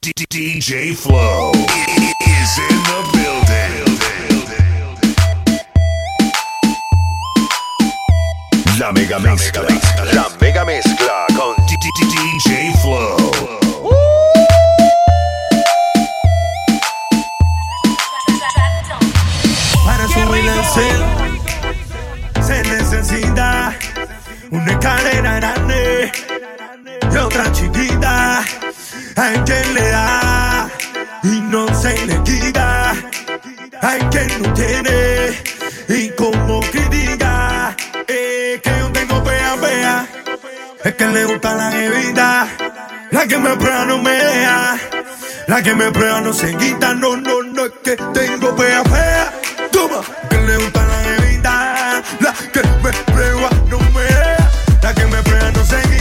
DJ Flow is in the building. La Mega Mezcla. La Mega Mezcla con DJ Flow. Para subir el cel se necesita una escalera grande y otra chiquita. Hay quien le da y no se le quita, hay quien no tiene y como critica. Que yo tengo fea, es que le gusta la jevita, la que me prueba no me deja, la que me prueba no se quita. No, es que tengo fea, toma, que le gusta la jevita, la que me prueba no me deja, la que me prueba no se quita.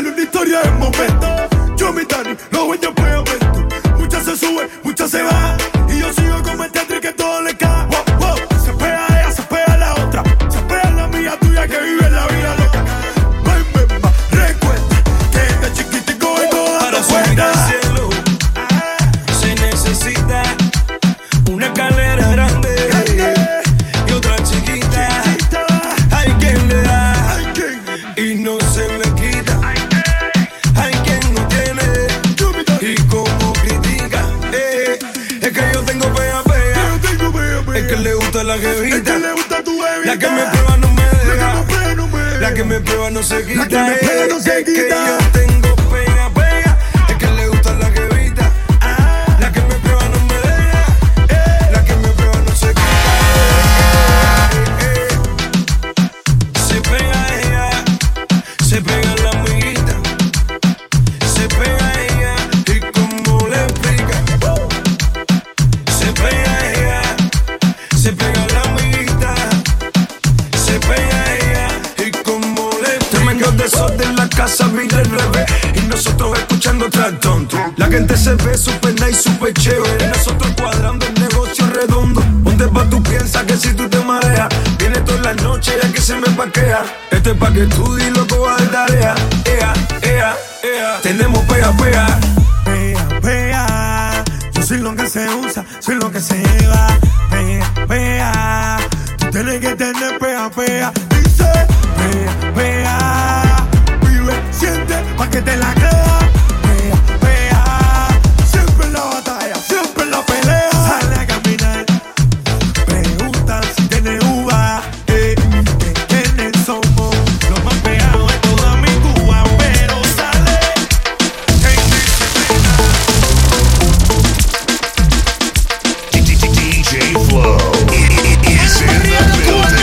Una historia en momento, yo mi Dani, los dueños pues aumento. Muchas se suben, muchas se bajan, y yo sigo con el teatro y que todo le cae. Wow, wow. Se pega ella, se pega la otra, se pega la amiga tuya que vive la vida loca. Ven, ma, recuerda que este chiquitico vengo dando cuenta. Para subir al cielo se necesita una escalera grande, y otra chiquita. Hay quien le da y no se le la jevita, la que le gusta tu bebida, la que me prueba no me deja, la que me prueba no se quita, la que me prueba no se quita. Que yo tengo pega, es que le gusta la jevita, la que me prueba no me deja, la que me prueba no se quita. Se pega ella, se pega la amiguita, se pega ella y como le explica, se pega ella, se pega. De la casa mira el revés y nosotros escuchando tractón. La gente se ve super nice, super chévere, nosotros cuadrando el negocio redondo. ¿Dónde va tú piensas que si tú te mareas? Viene toda la noche ya que se me paquea. Este es pa' que tú di lo que vas a tarea. Ea. Tenemos pea. Yo soy lo que se usa, soy lo que se lleva. Pea. Tú tienes que tener pea. Dice pea. Siente pa' que te la crea. Vea, siempre en la batalla, siempre en la pelea. Sale a caminar, pregunta si tiene uva. ¿Quiénes somos? Los más pegados de toda mi Cuba. Pero sale DJ Flow is in the building.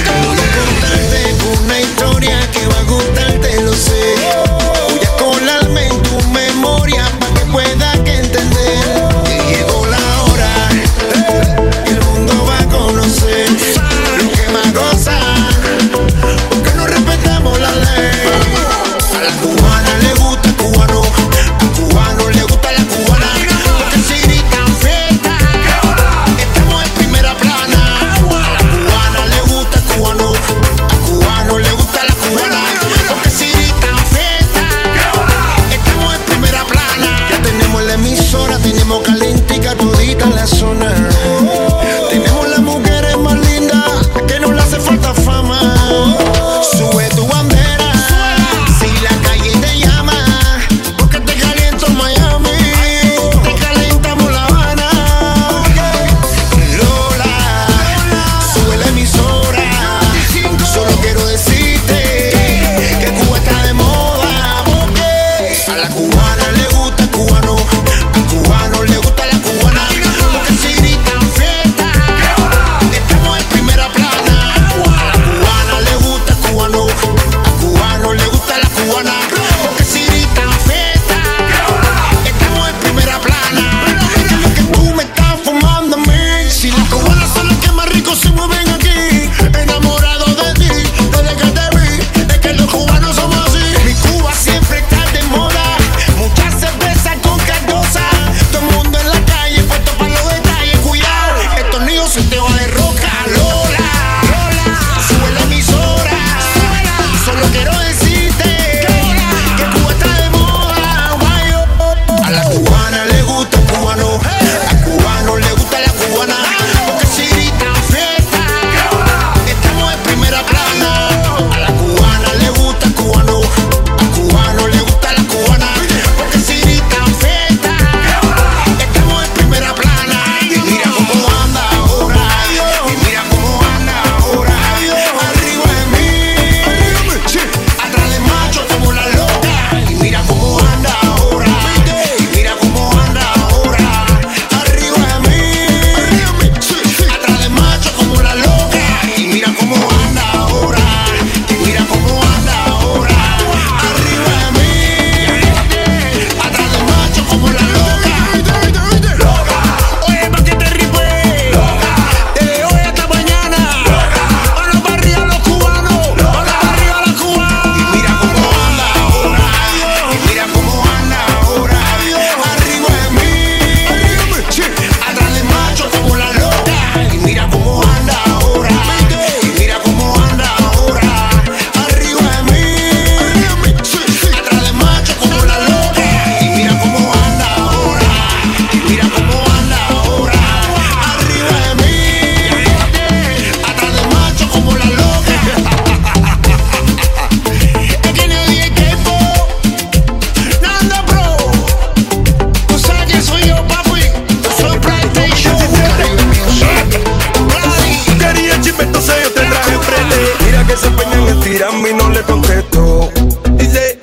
mami no le contesto. Dice,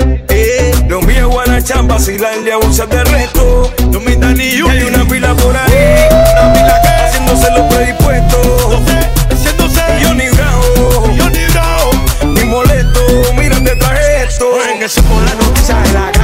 lo mío es guanachán, vacilarle a bolsas de resto. No me da ni yo. Hay una pila por ahí, una pila acá, haciéndose los predispuestos. No sé, haciéndose. Yo ni bravo, ni molesto. Mira, te traje esto. En eso por la noticia de la calle.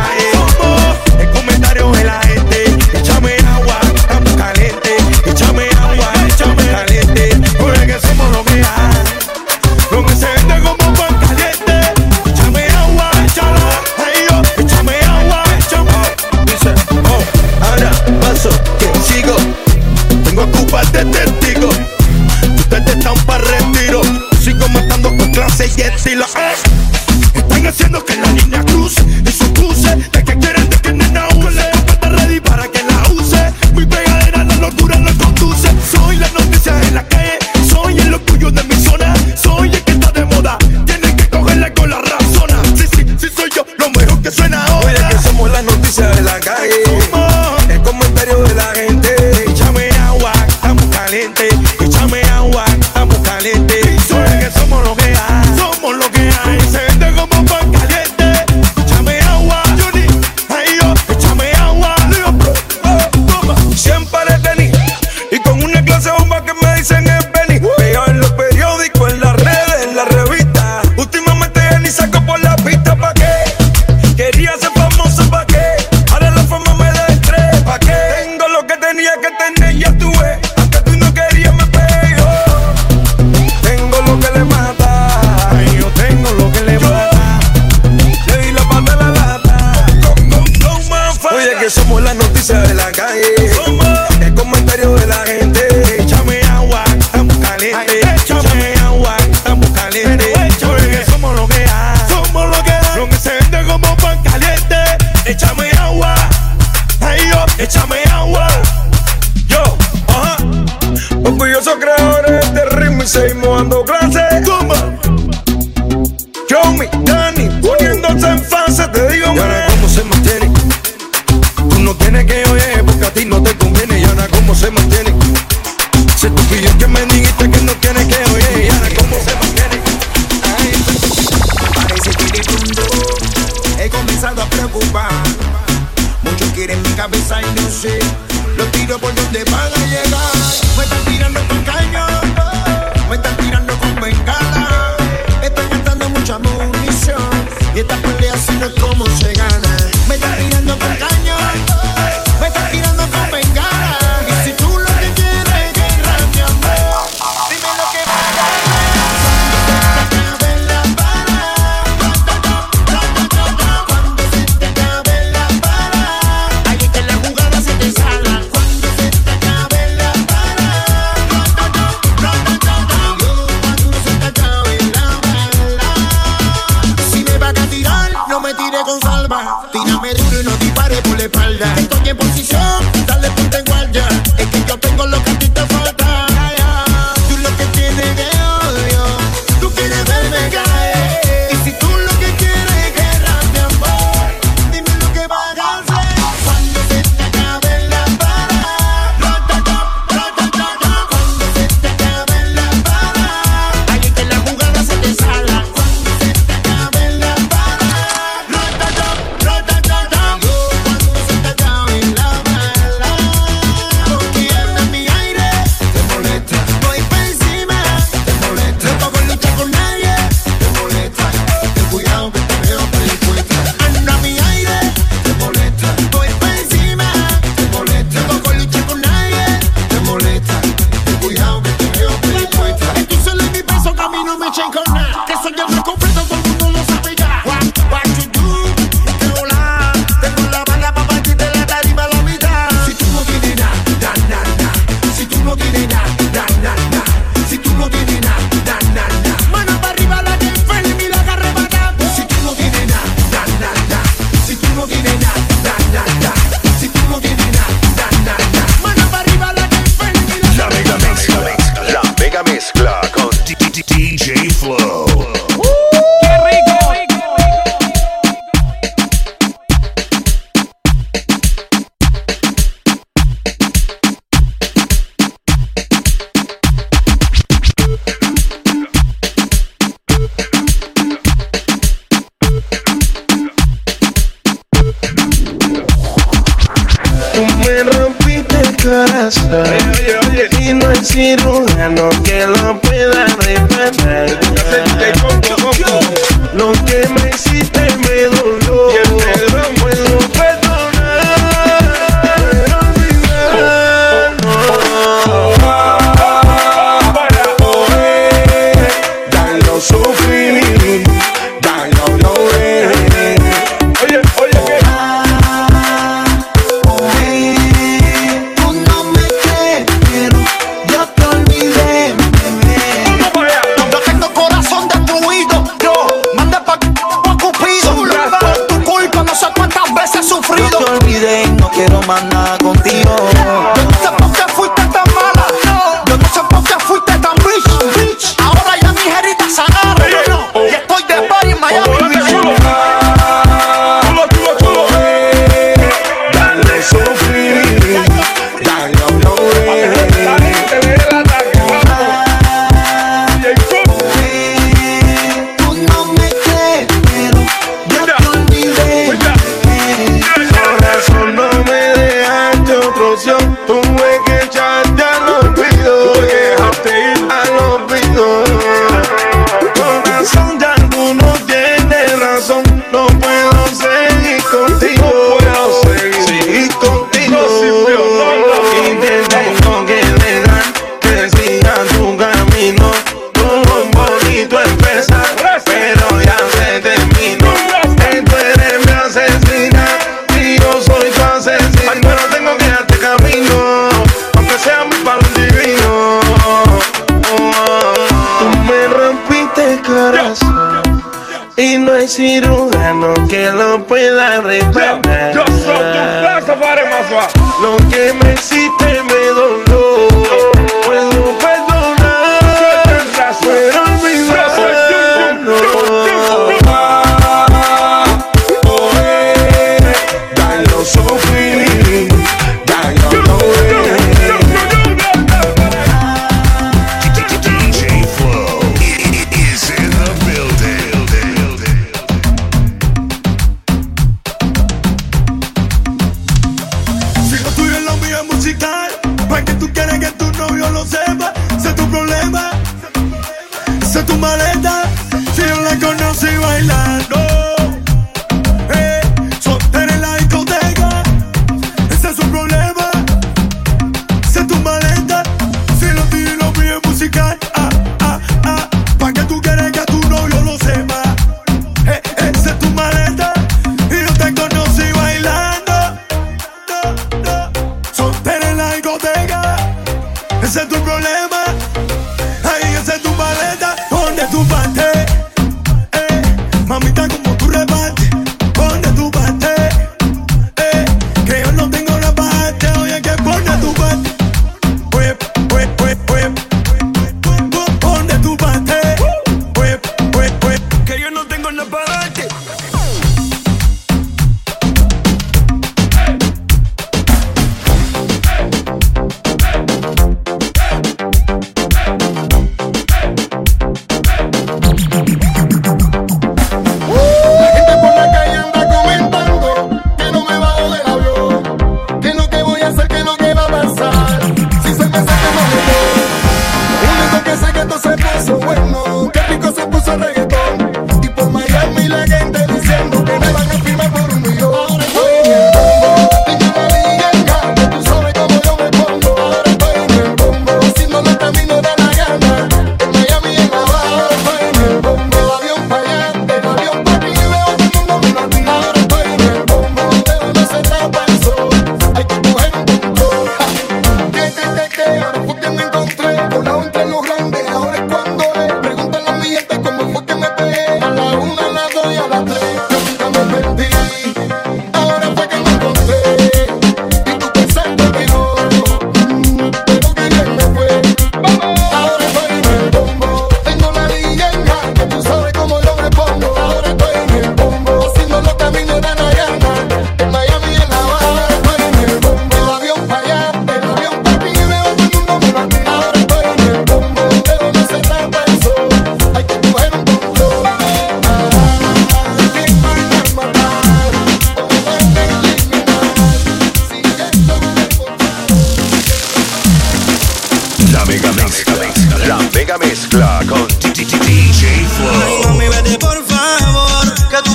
Están haciendo que la niña cruce y se puse de que quieren de que nena use. Con la ready para que la use. Muy pegadera, la locura la conduce. Soy la noticia en la calle, soy el orgullo de mi zona. Soy el que está de moda, tienen que cogerla con la razona. Sí, sí, sí soy yo, lo mejor que suena ahora. Oye, que somos la noticia de la calle. El comentario de la gente. Échame agua, estamos caliente. Échame agua, estamos caliente. Soy que somos los que hay. Seguimos dando clases. Yomi, Dani, poniéndose en fase, te digo. Y ahora cómo se mantiene. Tú no tienes que oír porque a ti no te conviene. Y ahora cómo se mantiene. Si tú pides que me dijiste que no tienes que oír. Y ahora cómo se mantiene. Parece que de pronto he comenzado a preocupar. Muchos quieren mi cabeza y no sé los tiro por donde van a llegar. Me están tirando con cañón. Me están tirando con bengala, me están gastando mucha munición y esta pelea así no es como se gana. Me están tirando con cañón, me están tirando con bengala. Y si tú lo que quieres es guerra, mi amor, dime lo que pasa. Cuando se te acabe la para, cuando se te acabe la para, ahí es que la jugada se te sale. Tírame duro y no dispare por la espalda. Estoy en posición, dale punta en guardia. Es que yo tengo lo que a ti te falta. Tú lo que tienes de odio, tú quieres verme caer. Y si tú lo que quieres es guerra, mi amor, dime lo que vas a hacer. Cuando se te acabe la para, cuando se te acabe la para, ahí es que la jugada se te sala. Cuando se te acabe la bala, me rompiste el corazón. Oye. Y no hay cirujano que lo pueda reparar. Lo que me hiciste me dolió. No puedo perdonar, pero olvidar. Para poder darlo sufrir, darlo doler. Cirujano que lo pueda reparar. Yo soy tu plaza para Mazua. Lo que me hiciste me dolió. No puedo perdonar, pero olvidar. No poder darlo sufrir, darlo doler. DJ Flow is in the building. Musical,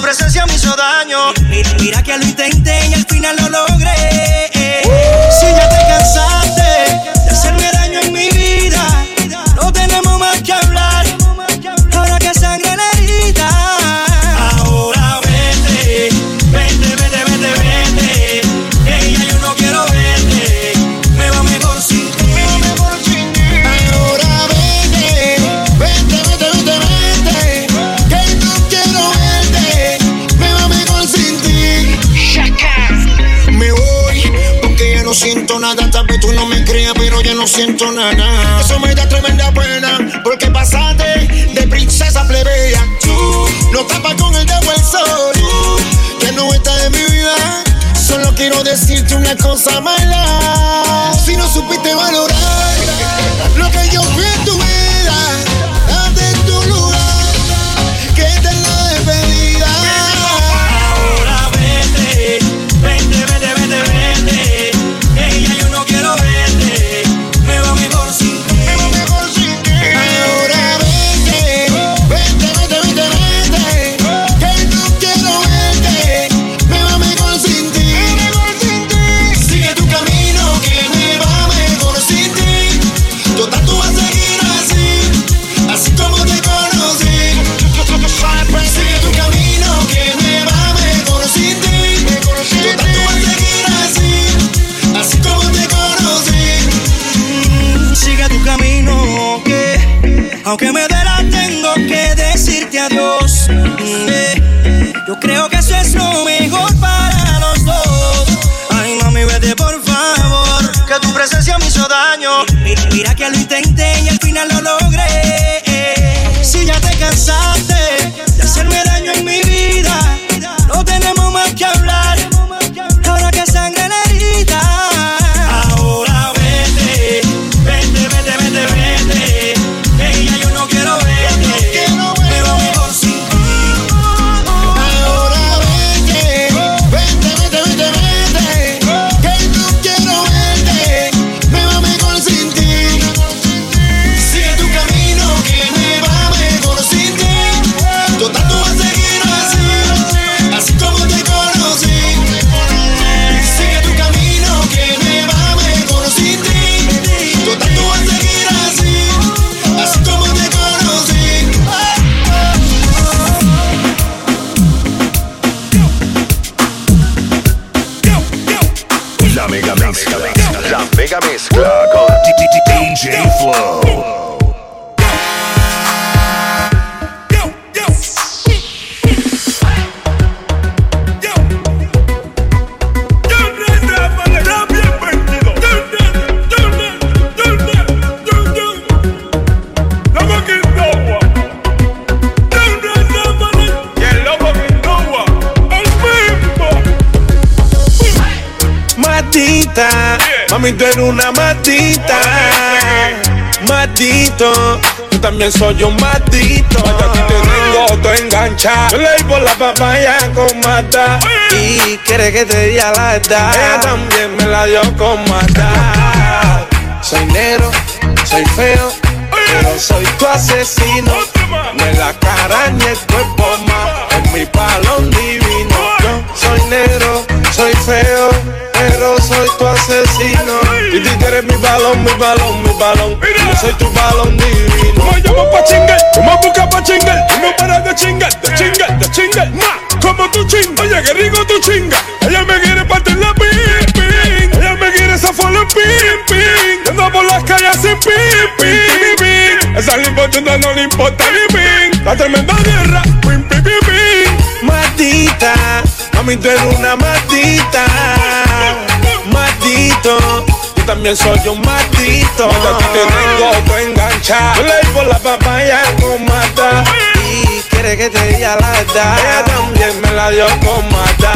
presencia me hizo daño. Mira que lo intenté y al final lo logré. Si ya te cansaste de hacerme daño en mi vida, no tenemos más que hablar. Ahora que sangre la herida, ahora vete, vete, vete, vete, vete. Ella yo no quiero verte, me va mejor sin ti. Ahora vete, vete, vete, vete, vete. Que no quiero verte, me va mejor sin ti. Me voy porque ya no siento nada, tal vez tú no me creas, pero ya no siento nada. Eso me da tremenda pena porque pasaste de princesa plebeya. Tú no tapas con el dedo el sol. Tú que no estás en mi vida. Solo quiero decirte una cosa mala. Si no supiste valorar lo que yo fui en tu vida, date tu lugar, que te la despedida. Ahora vete, vete, vete, vete, vete. Ella yo no quiero verte, me va mejor sin ti. Ahora vete, vete, vete, vete, vete. Que no quiero verte, me va mejor sin ti. Sigue tu camino, que me va mejor sin ti. Total, tú vas a seguir así, así como te conocí. Sigue tu camino, que me va mejor sin ti. Total, tú vas a seguir así, así como te conocí. Sigue tu camino, que aunque me duela tengo que decirte adiós. Yo creo que eso es lo mejor para los dos. Ay, mami, vete por favor, que tu presencia me hizo daño. Mira que lo intenté y al final lo logré. Si ya te cansaste de hacerme daño en mi vida, no tenemos más que hablar. Ahora que sangre la herida, ahora vete, vete, vete, vete, vete. Ella yo no quiero verte, me va mejor sin ti. Ahora vete, vete, vete, vete, vete. Que no quiero verte, me va mejor sin ti. Sigue tu camino, que me va mejor sin ti. Total, tú vas a seguir así, así como te conocí. Sigue tu camino, que me va mejor sin ti. Total, tú vas a seguir así, así como te conocí. La Mega Mezcla. La Mega Mezcla con DJ Flow. Matita, mami, tú eres una matita. Matito, yo también soy un matito. Hasta aquí te tengo todo enganchado. Yo leí por la papaya con mata. Y quiere que te diga la edad. Ella también me la dio con mata. Soy negro, soy feo, pero soy tu asesino. Me la cara ni el cuerpo más, es mi palón divino. Yo soy negro, soy feo, pero soy tu asesino. Y tú eres mi balón, mi balón, mi balón. Yo soy tu balón divino. Tú me llamas pa' chingar, tú me buscas pa' chingar. Tú no paras de chingar, de chingar, de chingar. Nah, como tú chingas, oye, qué rico tú chingas. Ella me quiere partir la pim, pim. Ella me quiere zafar la pim, pim. Yo ando por las calles sin pim, pim, pim. Esa limpochunda no le importa ni pim. La tremenda guerra, pim, pim, pim, pim. Matita, mami, tú eres una matita. Matito, yo también soy un matito. Hasta aquí te tengo todo enganchado. Yo leí por la papaya con mata. Y quiere que te diga la edad. Ella también me la dio con mata.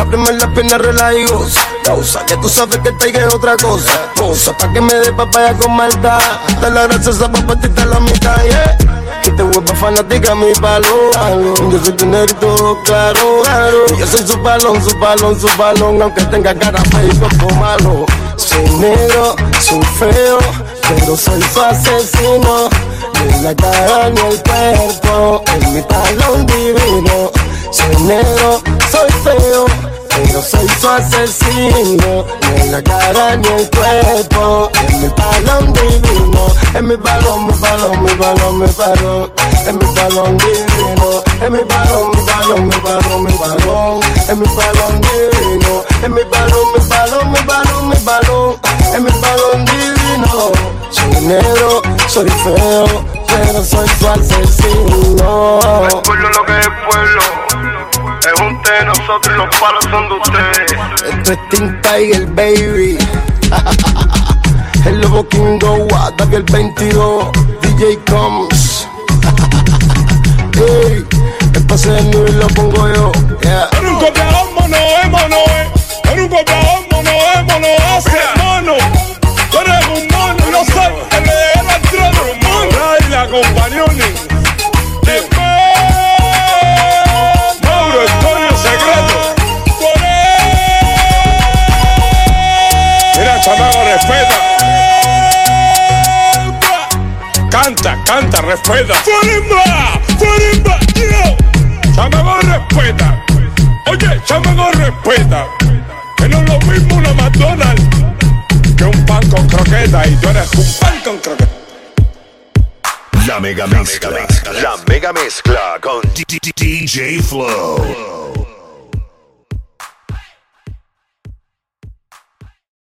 Ábreme la pierna, relaja y goza. Causa que tú sabes que el Tiger es otra cosa. Cosa pa' que me dé papaya con maldad. Te la gracias a papá, te da la mitad, yeah. Que te vuelva fanática, mi balón. Yo soy tu negrito, claro, claro. Yo soy su balón, su balón, su balón. Aunque tenga cara fea y poco malo. Soy negro, soy feo, pero soy su asesino. De la cara ni el cuerpo, es mi balón divino. dinero. Soy feo, pero soy tu asesino. Ni en la cara ni el cuerpo. Es mi balón divino. Es mi balón, mi balón, mi balón, mi balón. Es mi balón divino. Es mi balón, mi balón, mi balón, mi balón. Es mi balón divino. Es mi balón, mi balón, mi balón, mi balón. Es mi balón divino. Soy dinero, soy feo, pero soy tu asesino. El pueblo lo que es pueblo. Es un té, nosotros los palos son de ustedes. Esto es Team Tiger, baby. El lobo Kingo, ataque el 22. DJ Combs. Ey, el pase del nudo y lo pongo yo. Yeah. Era un copiador, mono, mono, Era un copiador, mono, hace mono. Tú eres un mono, yo soy el leer al trono. Mono, y la compañones. Canta, respeta. Furimba, yo. Chamago, respeta. Oye, chamago, respeta. Que no es lo mismo una McDonald's que un pan con croqueta. Y tú eres un pan con croqueta. La mega mezcla con DJ Flow.